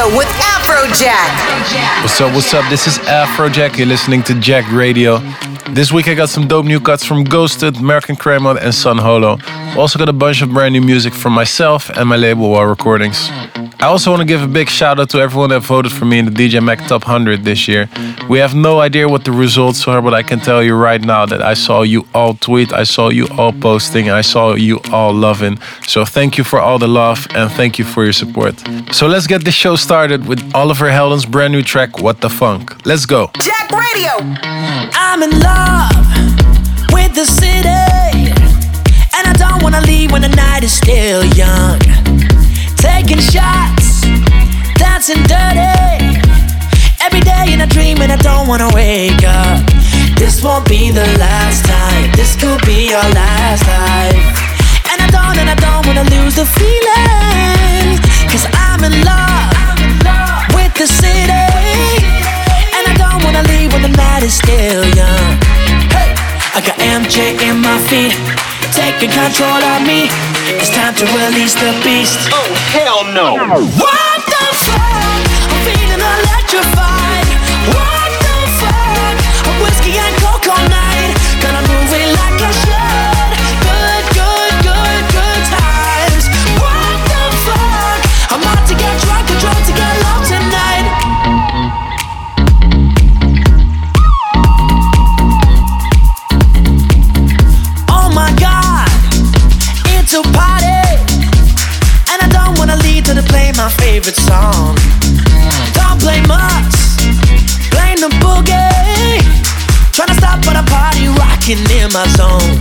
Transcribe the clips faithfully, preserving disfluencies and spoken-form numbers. Radio with Afrojack. What's up, what's up? This is Afrojack. You're listening to Jacked Radio. This week I got some dope new cuts from Ghosted, American Kramer and San Holo. Also got a bunch of brand new music from myself and my label Wall Recordings. I also want to give a big shout out to everyone that voted for me in the D J Mag Top one hundred this year. We have no idea what the results are, but I can tell you right now that I saw you all tweet, I saw you all posting, I saw you all loving. So thank you for all the love and thank you for your support. So let's get this show started with Oliver Heldens' brand new track, What The Funk. Let's go. Jacked Radio. I'm in love with the city, and I don't want to leave when the night is still young. Taking shots, dancing dirty. Every day in a dream and I don't wanna wake up. This won't be the last time. This could be our last life. And I don't, and I don't wanna lose the feeling. Cause I'm in love, I'm in love with the city. And I don't wanna leave when the night is still young. Hey, I got M J in my feet, taking control of me. It's time to release the beast. Oh, hell no. What the fuck? I'm feeling electrified. What the fuck? I'm whiskey and coke all night. Gonna move it like I should. Good, good, good, good times. What the fuck? I'm out to get drunk and drunk to get low tonight. Oh my God. To party, and I don't wanna leave till they play my favorite song. Don't blame us, blame the boogie. Tryna stop but a party rocking in my zone.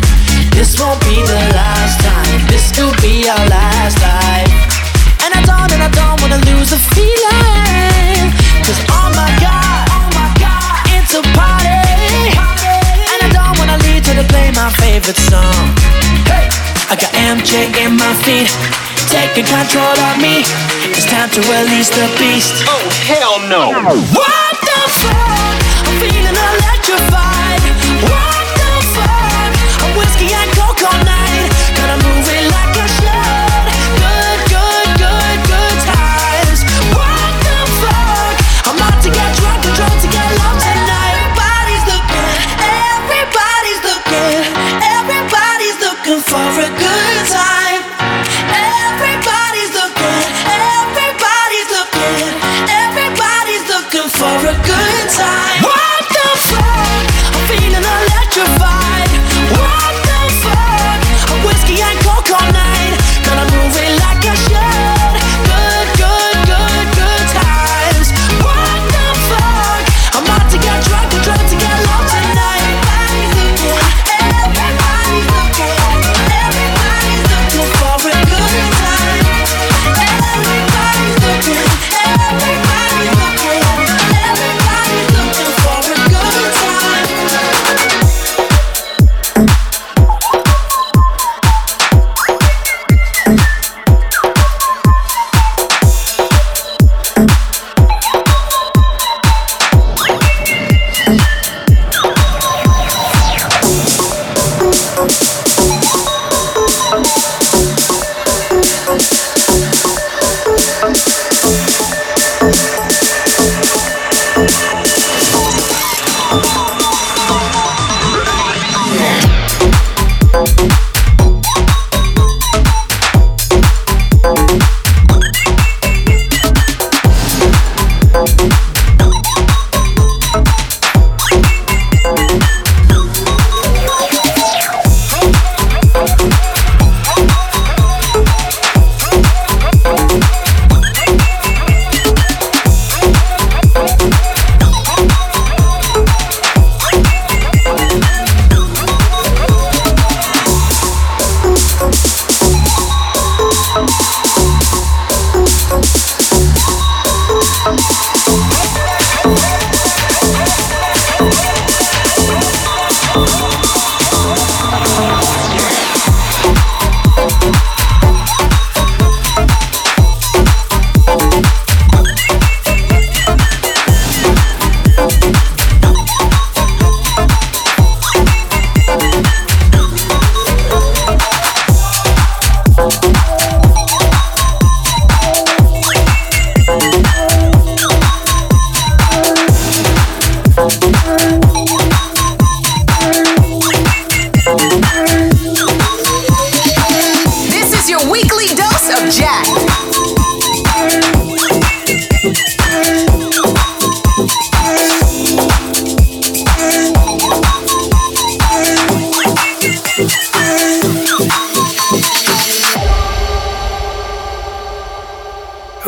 This won't be the last time. This could be our last life. And I don't, and I don't wanna lose the feeling. Cause oh my God, oh my God, it's a party, party. And I don't wanna leave till they play my favorite song. Hey. I got M J in my feet, taking control of me. It's time to release the beast. Oh, hell no. What the fuck? I'm feeling electrified. What the fuck? I'm whiskey and coke all night. Gotta move it like I should. Good, good, good, good times. What the fuck? I'm out to get drunk and drunk to get love tonight. Everybody's looking, everybody's looking, everybody's looking for a good time. Everybody's looking, everybody's looking, everybody's looking for a good time. What the fuck? I'm feeling electrified. What the fuck? I'm whiskey and coke all night. Gonna move it like I should. Good, good, good, good times. What the fuck? I'm out to get drunk and drunk to get low tonight. Everybody's looking, everybody's looking, everybody's looking.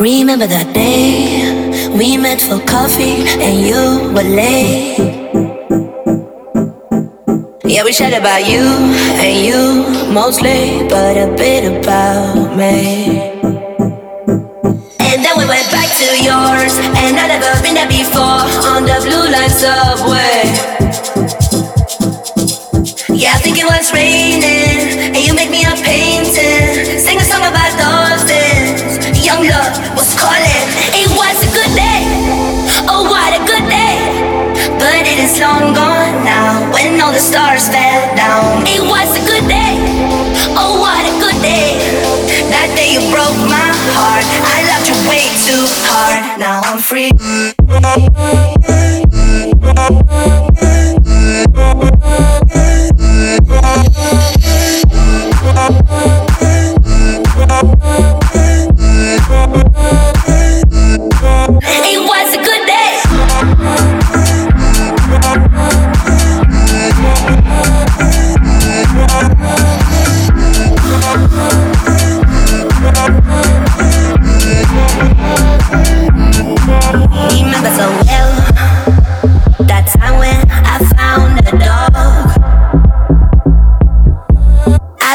Remember that day we met for coffee and you were late. Yeah, we chatted about you and you mostly, but a bit about me. And then we went back to yours, and I've never been there before on the blue line subway. Yeah, I think it was raining, and you made me a painting, sing a song about those things. Young love was calling. It was a good day, oh what a good day, but it is long gone now, when all the stars fell down. It was a good day, oh what a good day, that day you broke my heart. I loved you way too hard. Now I'm free.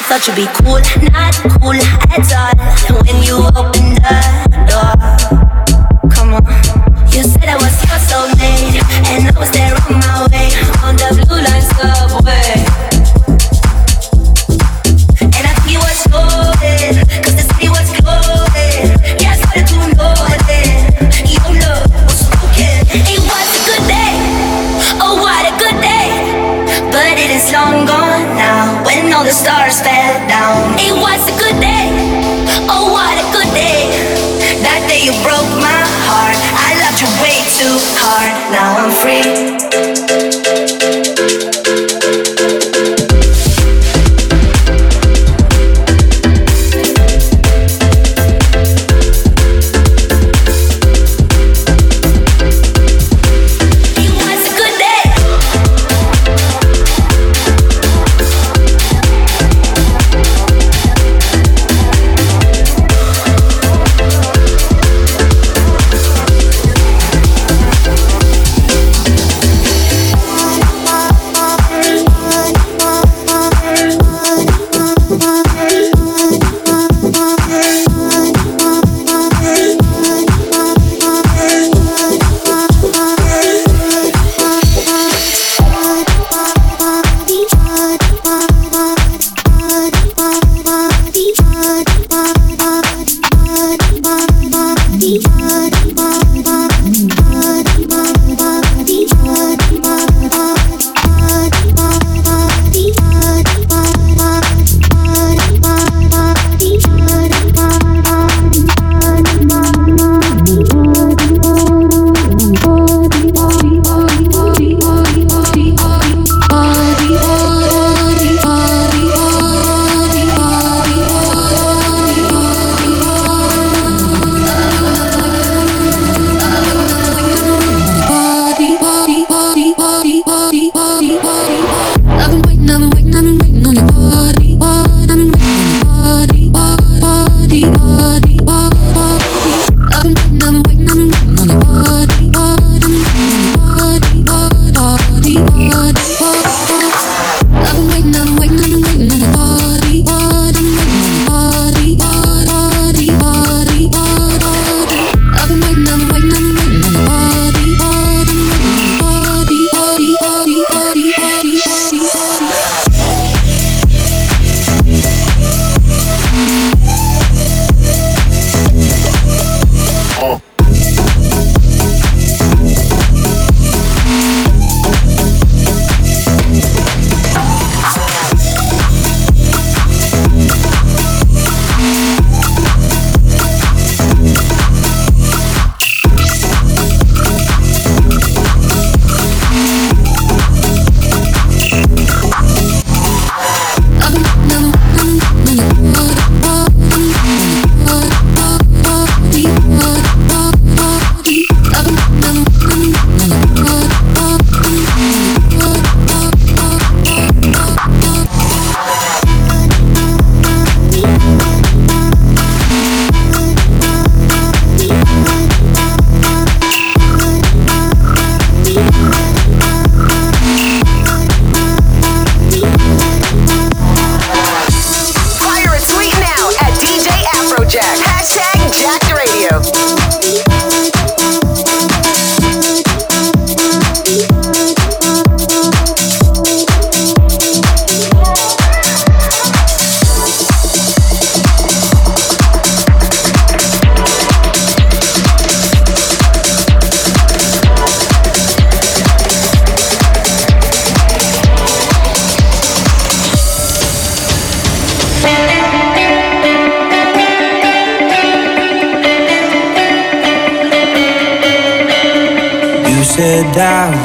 Thought you'd be cool, not cool at all. When you opened the door, come on. You said I was your soulmate, and I was there on my way on the blue line subway. And I think it was loaded, 'cause the city was loaded. Yeah, I started to know it. Your love was broken. It was a good day, oh what a good day, but it is long gone now, when all the stars fell. It was a good day, oh what a good day, that day you broke my heart. I loved you way too hard. Now I'm free. said that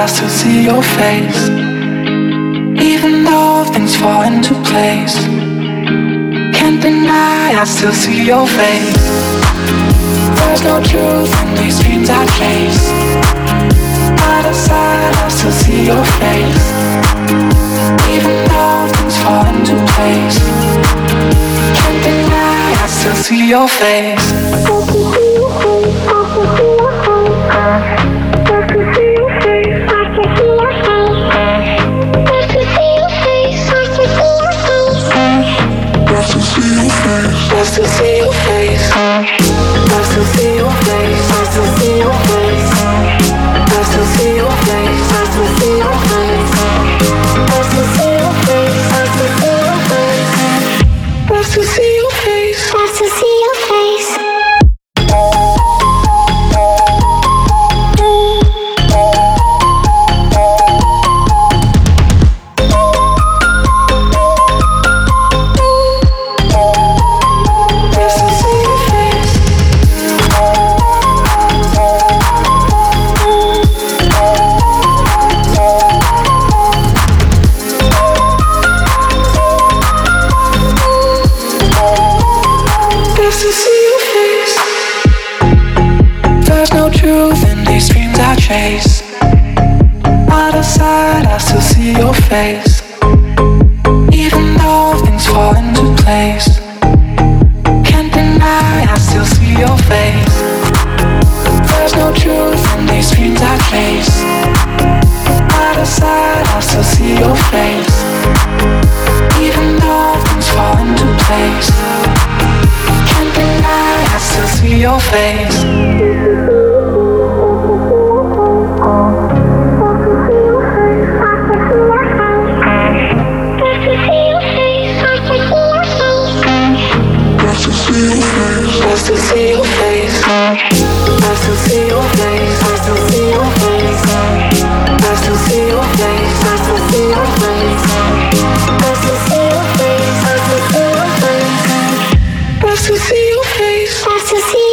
Nice to see your face. chase. Out of sight, I still see your face. Even though things fall into place, can't deny I still see your face. There's no truth in these dreams I chase. Out of sight, I still see your face. Even though things fall into place, can't deny I still see your face. I still see your face. I still see your face. I still see your face. I still see your face. I still see your face. I still see your face. I still see your face. I still see your face. I still see your face.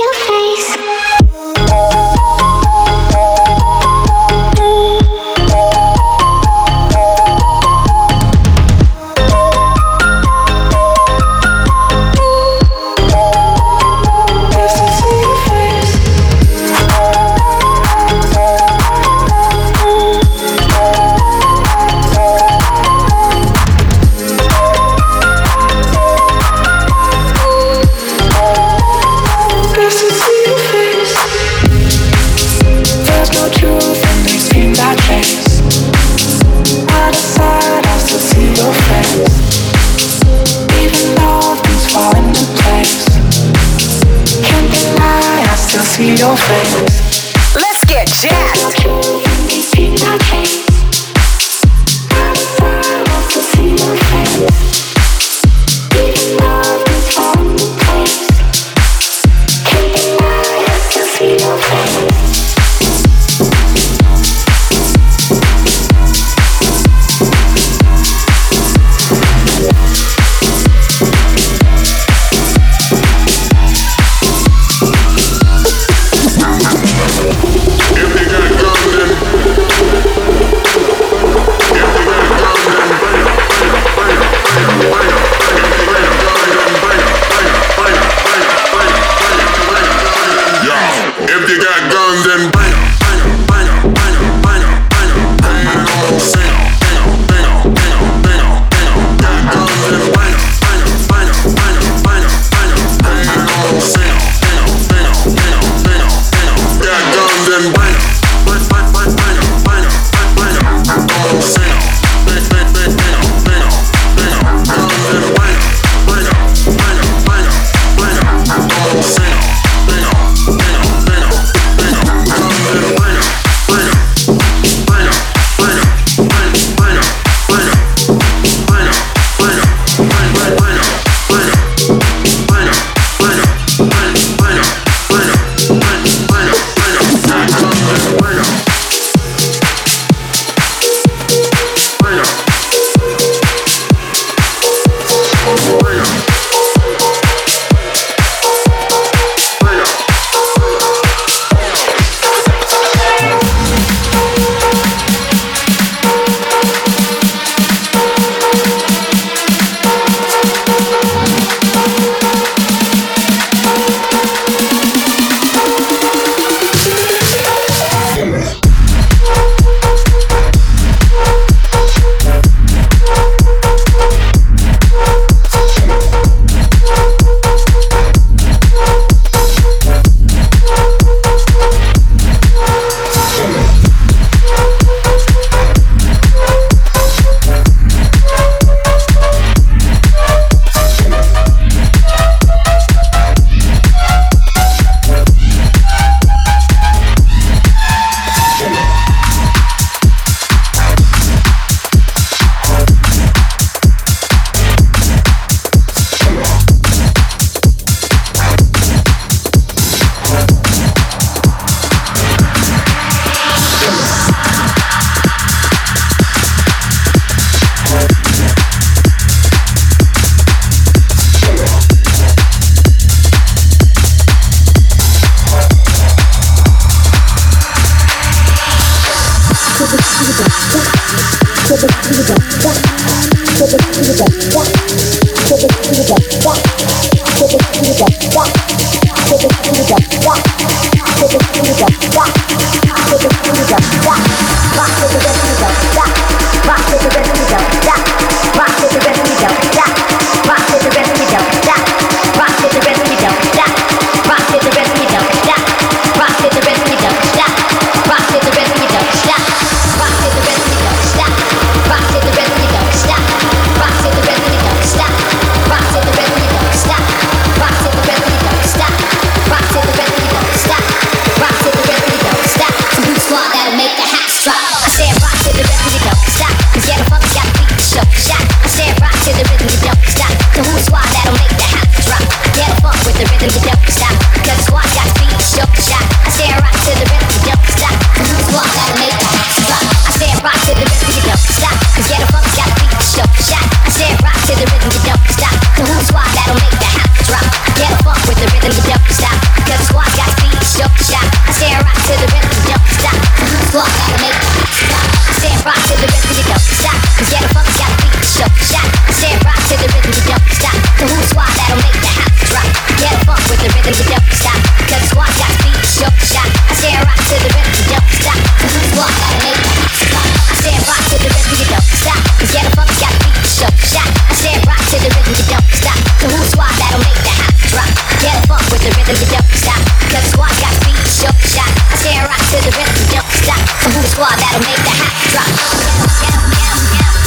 to the squad got beat, shook, shot. I share rock to the rhythm, don't stop. I'm the squad that'll make the hat drop. Ghetto, ghetto, ghetto.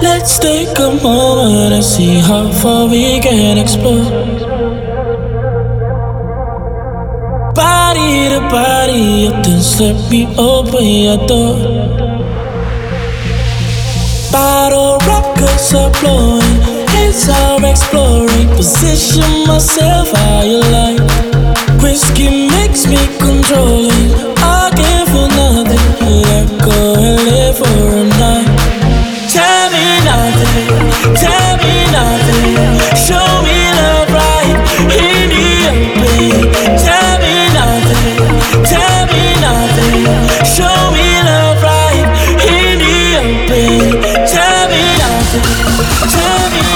Let's take a moment and see how far we can explore. Body to body, your things let me open your door. Bottle rockets are blowing, heads are exploring. Position myself how you like. Whiskey makes me controlling, I give for nothing. Let go and live for a night. Tell me nothing, tell me nothing. Show me love right in the open. Tell me nothing, tell me nothing. Show me love right in the open. Tell me nothing, tell me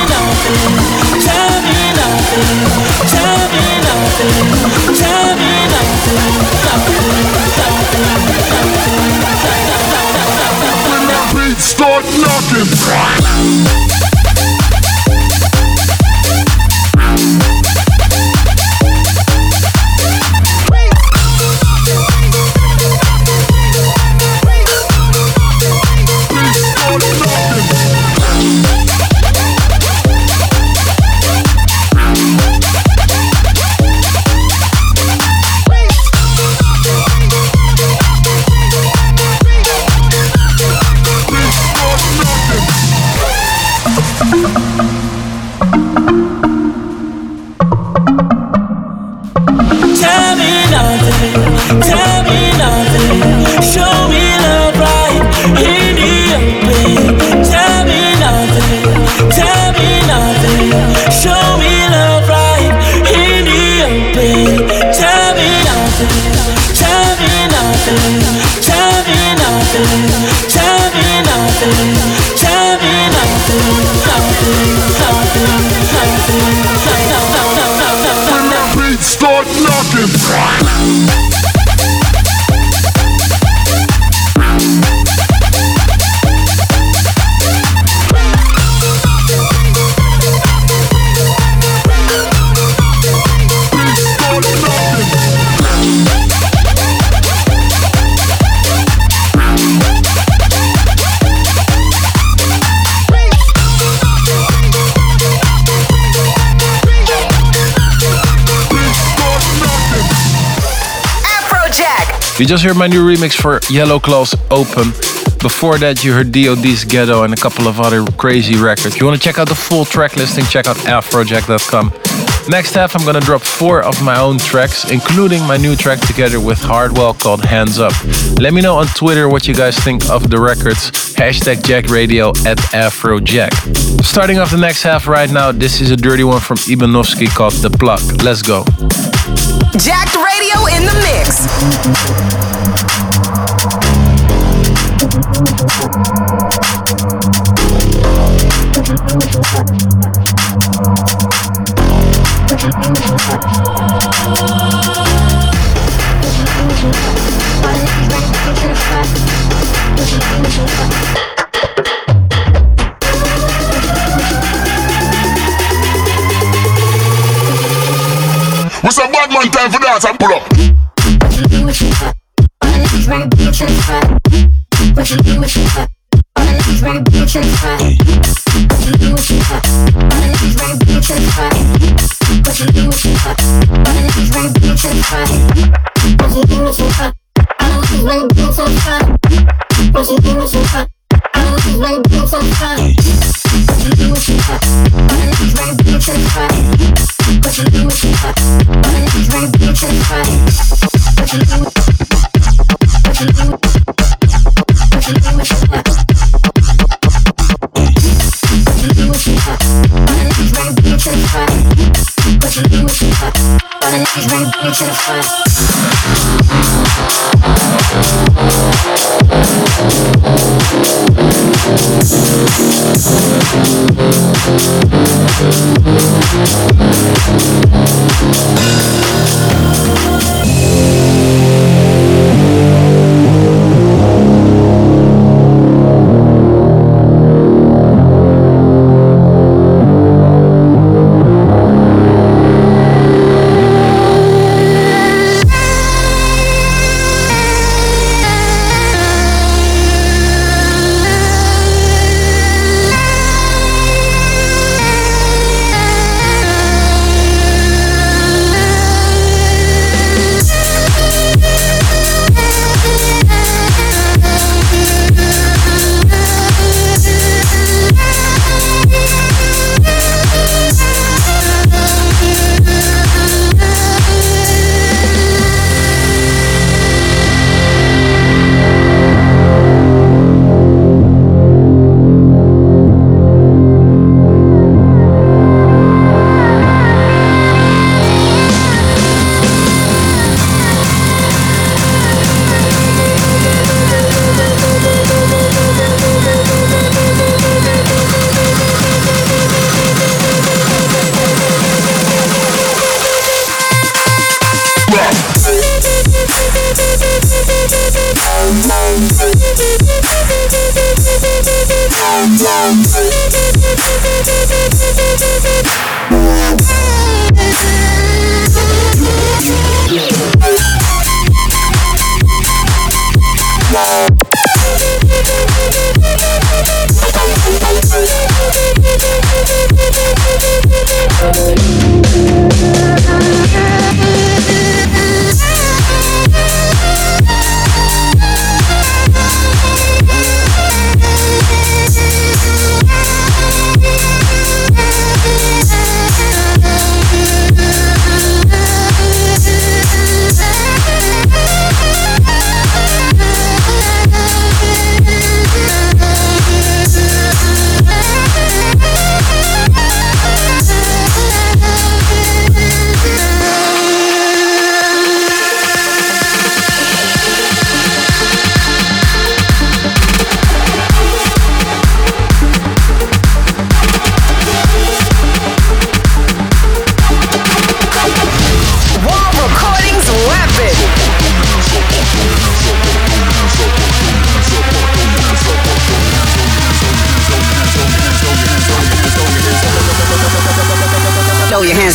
You just heard my new remix for Yellow Claw's Open. Before that you heard D O D's Ghetto and a couple of other crazy records. You want to check out the full track listing, check out afrojack dot com. Next half I'm going to drop four of my own tracks, including my new track together with Hardwell called Hands Up. Let me know on Twitter what you guys think of the records. Hashtag Jacked Radio at Afrojack. Starting off the next half right now, this is a dirty one from Ibenovski called The Pluck. Let's go. Jacked Radio in the mix. What's a bad man time for that? I pull up. What you do with your fuck? All the ladies wanna be your church fuck. What you do with your fuck? All the ladies wanna be your church fuck. What you do with your fuck? All the ladies wanna be your church fuck. What you do with your fuck? All the ladies wanna be your church fuck. What you do with your fuck? All the ladies wanna be your church fuck. What you do with your fuck? All the ladies wanna be your church fuck. What you do with your fuck? All the ladies wanna be your church fuck. What you do with your fuck? What you do with your fuck? What you do with your fuck? What you do with your fuck? All the ladies wanna be your church fuck. What you do with your fuck? All the ladies wanna be your church fuck.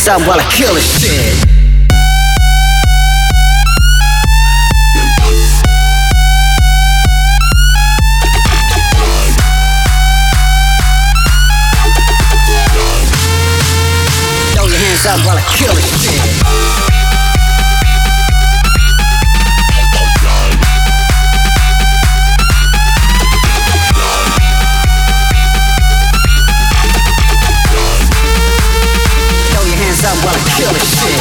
Up while I kill this shit. Throw your hands up while I kill this shit. Kill this shit.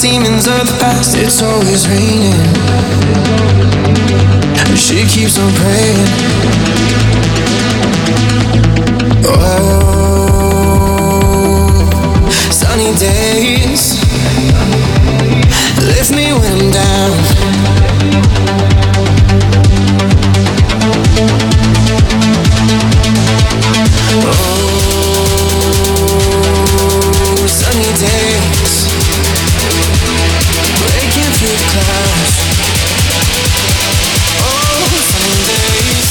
Demons of the past, it's always raining. She keeps on praying. Oh, sunny days lift me when I'm down. Oh, sunny days. Breaking through the clouds. Oh, sunny days.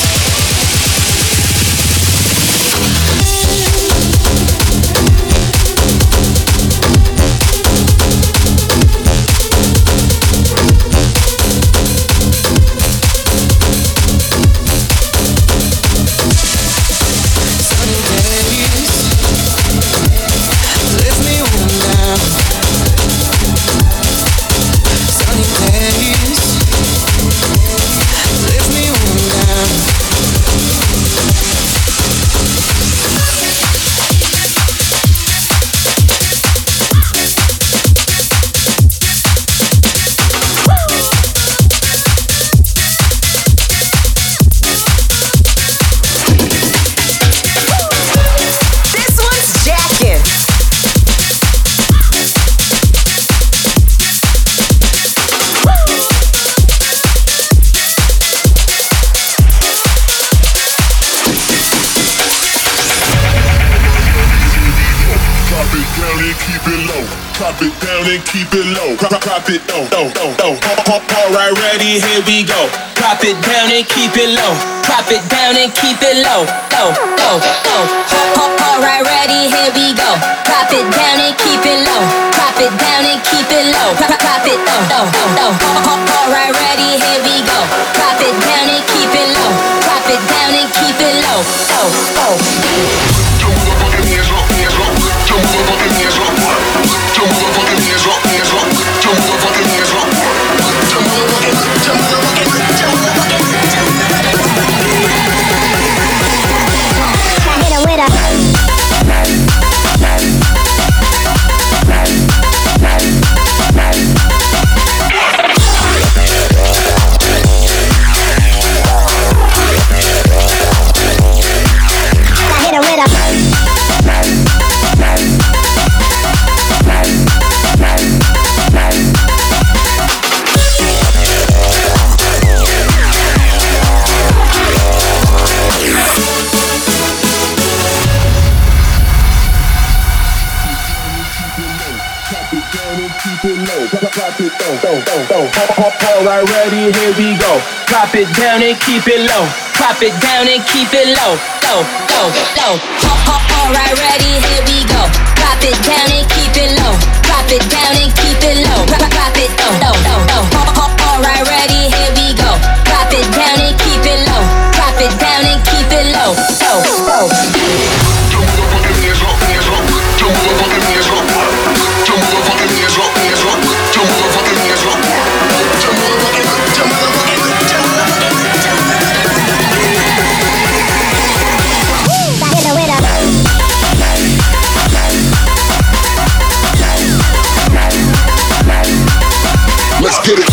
keep it low. Pop it down and keep it low. Pop, pop it low, low, low, low. Alright, ready, here we go. Pop it down and keep it low. Pop it down and keep it low. Low, low, low. Alright, ready, here we go. Pop it down and keep it low. Pop it down and keep it low. Pop it low, low, low. Alright, ready, here we go. Pop it down and keep it low. Pop it down and keep it low. Low, low. Jump the fucking hands up, jump the fucking hands up, hands up, jump the fucking hands up, jump the fucking, jump the fucking, jump the fucking, jump the fucking. Hit 'em with a. I hit 'em with a. Pop it down, down, down, down. Alright, ready, here we go. Pop it down and keep it low. Pop it down and keep it low. Low, low, low. Alright, ready, here we go. Pop it down and keep it low. Pop it down and keep it low. Pop it low, low, low, low. Alright, ready, here we go. Pop it down and keep it low. Pop it down and keep it low. Low, low. Jump the fucking hands up, hands up. Jump the fucking hands up. Jump the fucking hands up, hands up. Jump the fucking hands up. Jump the fucking, jump the fucking, jump the fucking, jump the fucking. That hit the winner. Let's get it.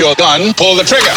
Take your gun, pull the trigger.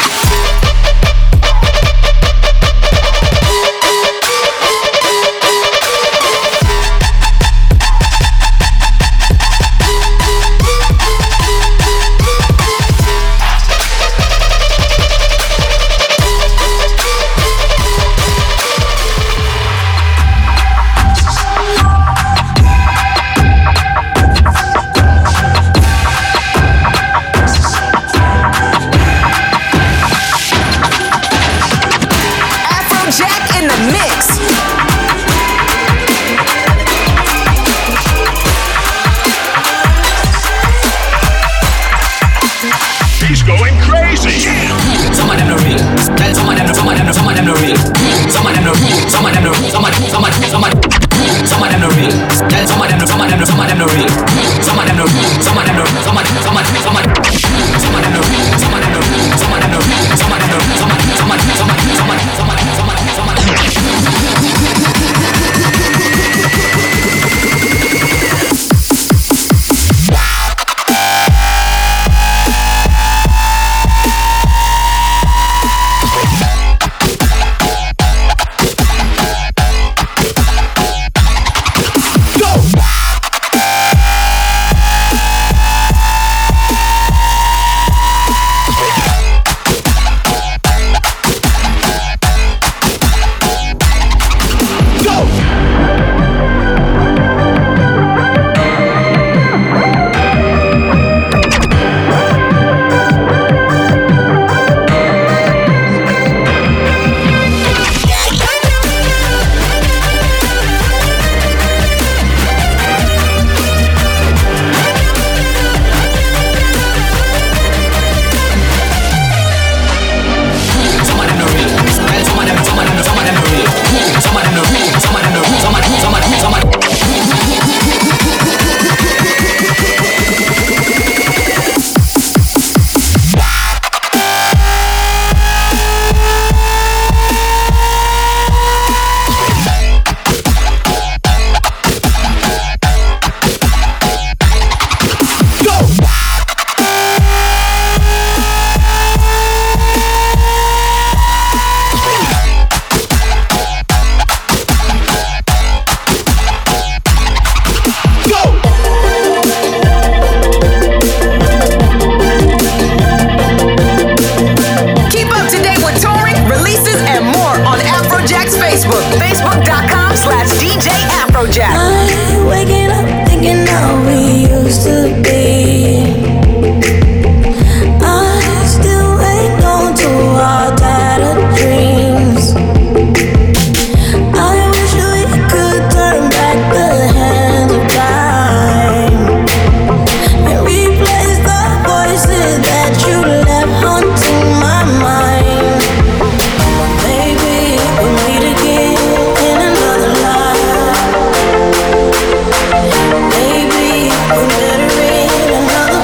Another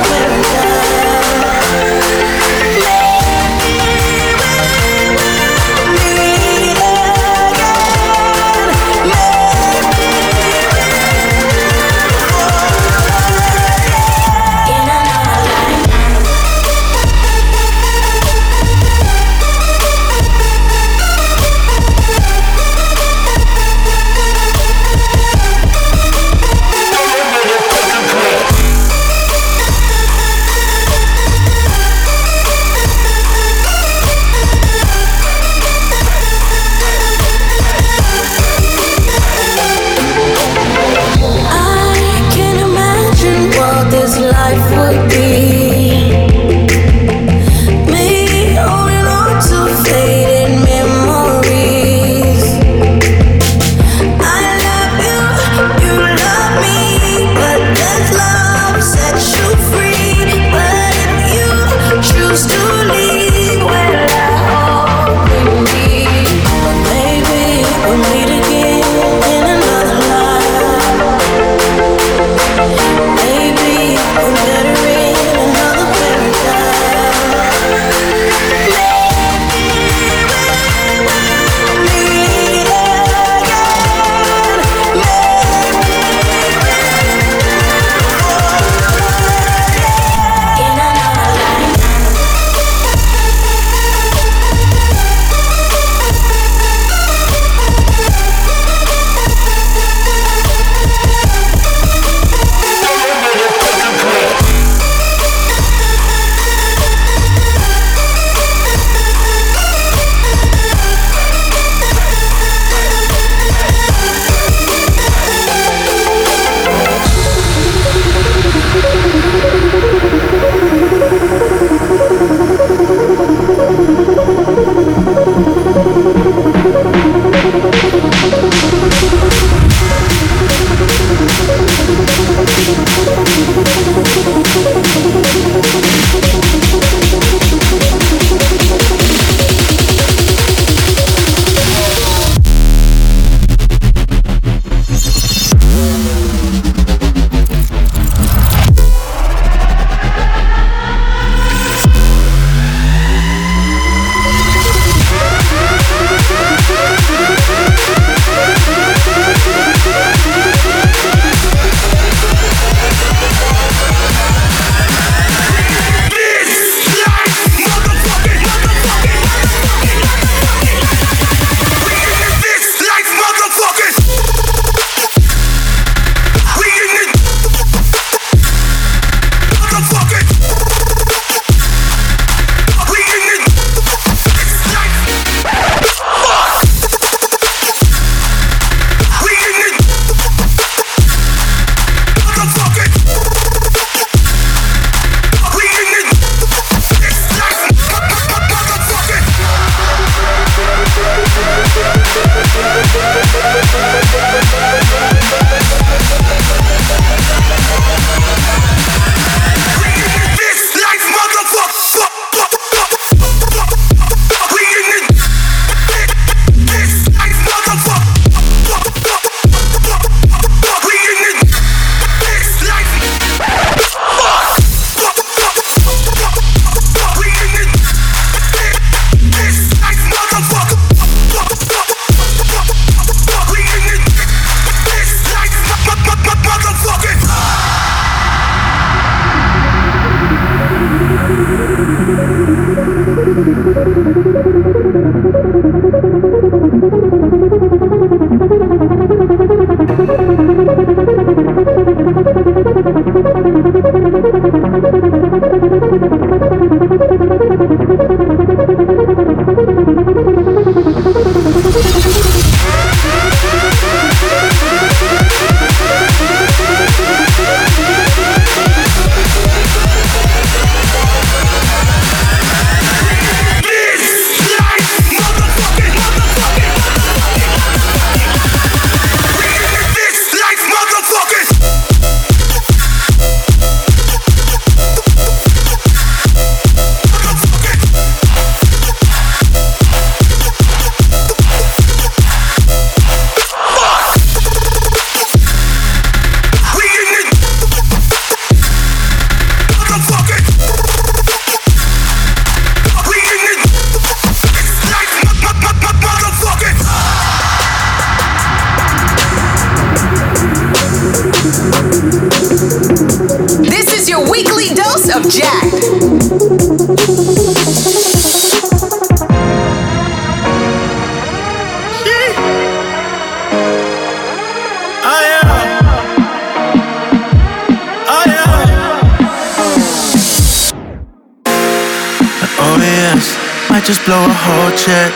just blow a whole check.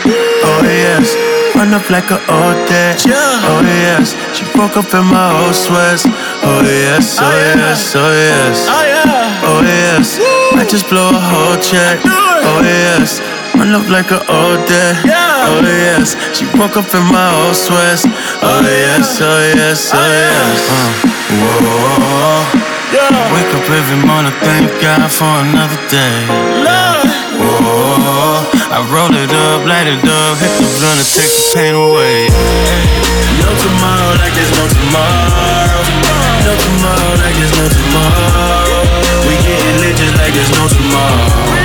Oh yes, run up like an old debt. Oh yes, she broke up in my old sweats. Oh yes, oh yes, oh yes, oh yes, I just blow a whole check. Oh yes, run up like an old debt. Oh yes, she broke up in my old sweats. Oh yes, oh yes, oh yes. Uh, whoa. Yeah. Wake up every morning, thank God for another day. Love. Whoa, I roll it up, light it up, hit the blunt and take the pain away. No tomorrow like there's no tomorrow. No tomorrow like there's no tomorrow. We getting lit just like there's no tomorrow.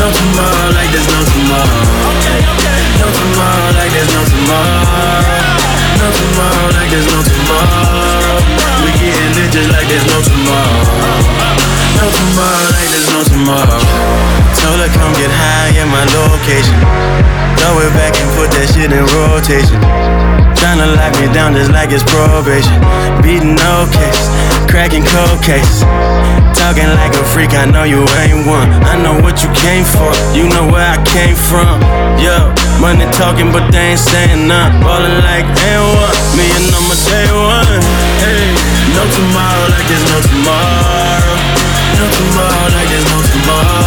No tomorrow like there's no tomorrow. No tomorrow like there's no tomorrow. No tomorrow like there's no tomorrow. We getting lit just like there's no tomorrow. No tomorrow like there's no tomorrow. Told her come get high at my location. Throw it back and put that shit in rotation. Tryna lock me down just like it's probation. Beating no case, cracking cold case. Talking like a freak, I know you ain't one. I know what you came for, you know where I came from. Yo, money talking but they ain't saying nothing. Ballin' like and what, me and on my day one. Hey, no tomorrow like there's no tomorrow. No tomorrow like there's no tomorrow.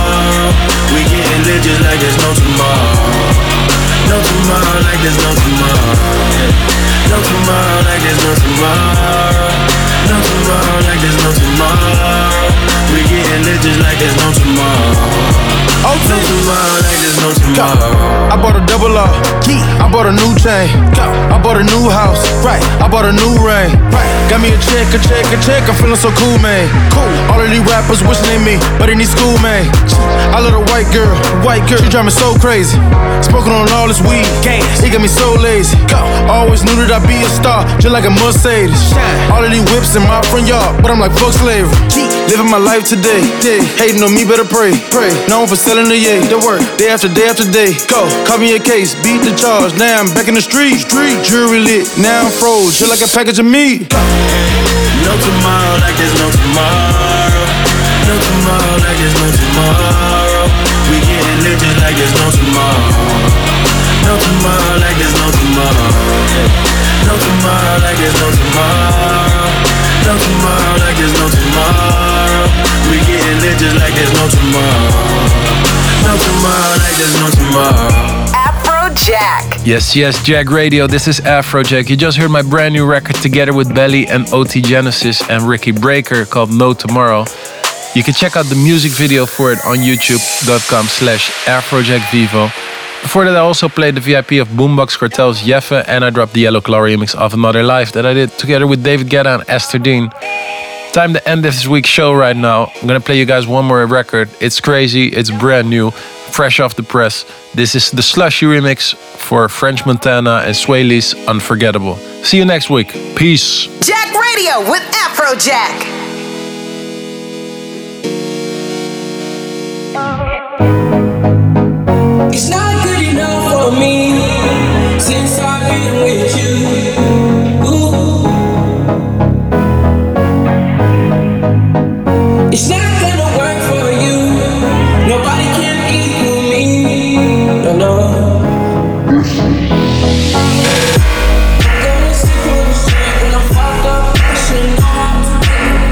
We getting lit just like there's no tomorrow. No tomorrow like there's no tomorrow. No tomorrow like there's no tomorrow. No tomorrow like there's no tomorrow. We getting lit just like there's no tomorrow. No tomorrow like there's no tomorrow. I bought a double R. I bought a new chain. I bought a new house. Right. I bought a new ring. Right. Got me a check, a check, a check. I'm feeling so cool, man. Cool. All of these rappers wishing they me, but they need school, man. I love a white girl. White girl. She drive me so crazy. Smoking on all this weed. It got me so lazy. Always knew that I'd be a star, just like a Mercedes. All of these whips in my front yard, but I'm like fuck slavery. Living my life today. Hating on me, better pray. Pray. Known for selling the yay, the work, day after day after day. Go, caught me a case, beat the charge. Now I'm back in the street, street jewelry lit. Now I'm froze, shit like a package of meat. No tomorrow like there's no tomorrow. No tomorrow like there's no tomorrow. We getting lit just like there's no tomorrow. No tomorrow like there's no tomorrow. No tomorrow like there's no tomorrow. No tomorrow like there's no tomorrow. We getting lit just like there's no tomorrow. No tomorrow like there's no tomorrow. Afrojack. Yes, yes, Jack Radio. This is Afrojack. You just heard my brand new record together with Belly and O T. Genesis and Ricky Breaker called No Tomorrow. You can check out the music video for it on youtube.com slash afrojackvivo. Before that, I also played the V I P of Boombox Cartel's Jeffe, and I dropped the Yellow Claw remix of Another Life that I did together with David Guetta and Astrid Dean. Time to end this week's show right now. I'm gonna play you guys one more record. It's crazy, it's brand new, fresh off the press. This is the Slushy remix for French Montana and Swaley's Unforgettable. See you next week. Peace. Jack Radio with Afrojack. It's not good enough for me since I've been with you. Ooh. It's not gonna work for you. Nobody can equal me. No, no. I'm gonna sit on the street when I'm fucked up. I shouldn't know how to do it.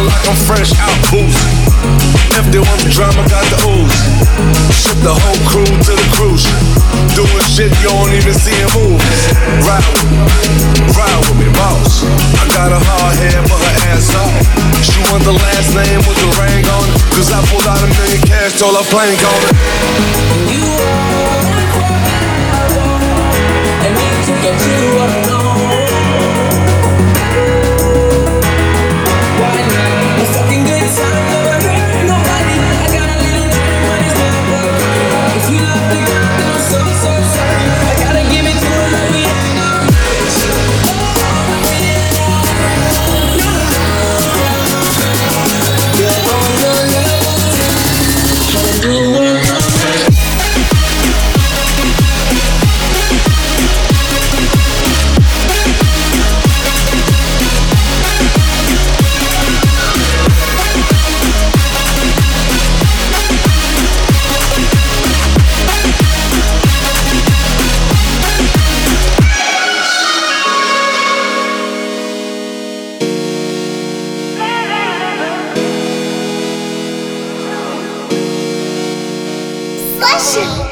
look like I'm fresh out cruising. If they want the drama, got the ooze. Ship the whole crew to the cruise. Doing shit you don't even see in movies. Ride with me, ride with me, boss. I got a hard head, but her ass up. She want the last name with the ring on it. Cause I pulled out a million cash, told her plank on it. You I need to get you up now. Shit.